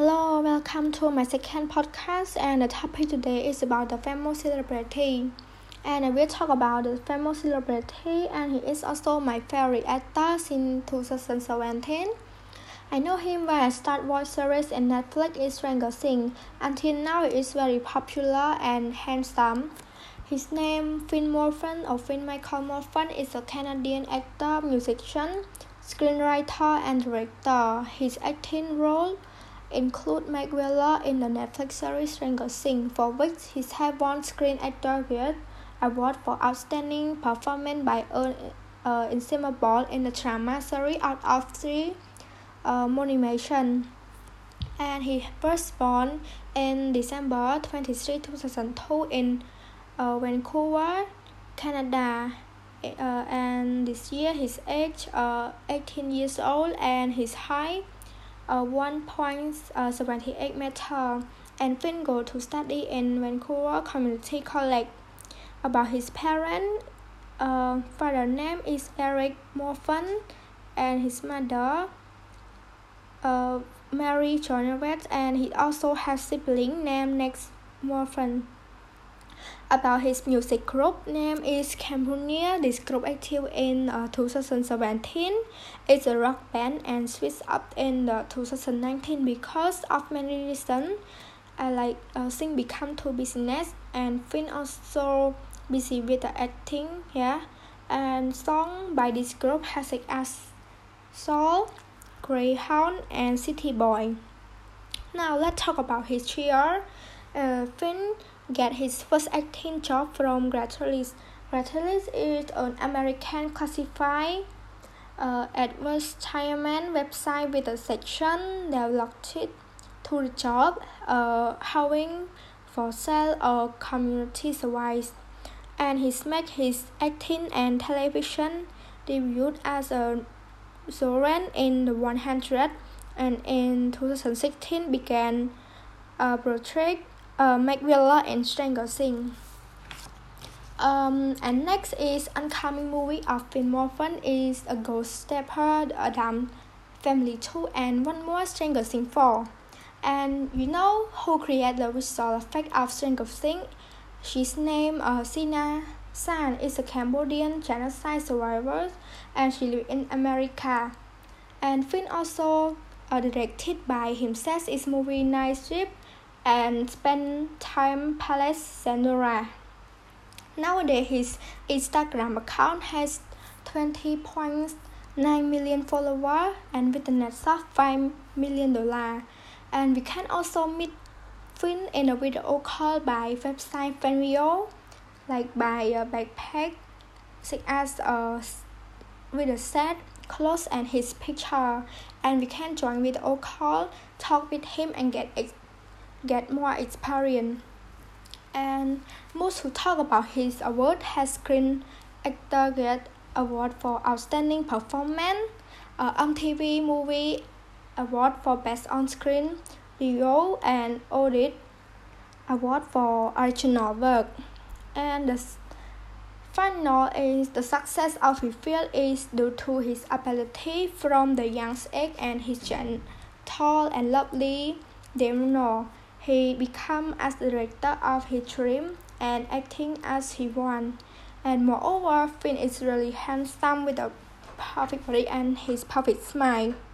Hello, welcome to my second podcast, and the topic today is about the famous celebrity. And I will talk about the famous celebrity, and he is also my favorite actor since 2017. I know him when I started watching series and Netflix is Stranger Things. Until now, he is very popular and handsome. His name, Finn Wolfhard or Finn Michael Wolfhard, is a Canadian actor, musician, screenwriter, and director. His acting role include Mike Wheeler in the Netflix series Stranger Things, for which he has won Screen Actors Guild Award for Outstanding Performance by Ensemble in the drama series out of three nominations. And he was born in December 23, 2002 in Vancouver, Canada. And this year his age 18 years old, and his height 1.78 meter, and Finn go to study in Vancouver Community College. About his parents, father name is Eric Wolfhard, and his mother, Mary Jovanovich, and he also has sibling named Nick Wolfhard. About his music group name is Camponia. This group active in 2017. It's a rock band and switched up in 2019 because of many reasons. I like things become too business, and Finn also busy with the acting. And song by this group has like as Soul, Greyhound, and City Boy. Now let's talk about his career. Finn get his first acting job from Gratulis. Gratulis is an American classified advertisement website with a section developed to the job, hiring for sale or community service. And he made his acting and television debut as a Zoran in The 100, and in 2016 began a project Mike Wheeler and Stranger Things. And next is upcoming movie of Finn Wolfhard is A Ghost Stepper, The Adam Family 2, and one more Stranger Things 4. And you know who created the visual effect of Stranger Things? She's named Sina San, is a Cambodian genocide survivor, and she lives in America. And Finn also directed by himself is movie Night Strip and spend time palace Senora. Nowadays, his Instagram account has 20.9 million followers and with a net of $5 million. And we can also meet Finn in a video call by website fanrio, like by a backpack, such as with a set, clothes, and his picture. And we can join video call, talk with him, and get more experience. And most who talk about his award has Screen Actors Guild Award for Outstanding Performance, MTV Movie Award for Best On Screen, Duo, and Audit Award for Original Work. And the final is the success of his field is due to his ability from the young age and his gentle and lovely demeanor. He became as the director of his dream and acting as he wants. And moreover, Finn is really handsome with a perfect body and his perfect smile.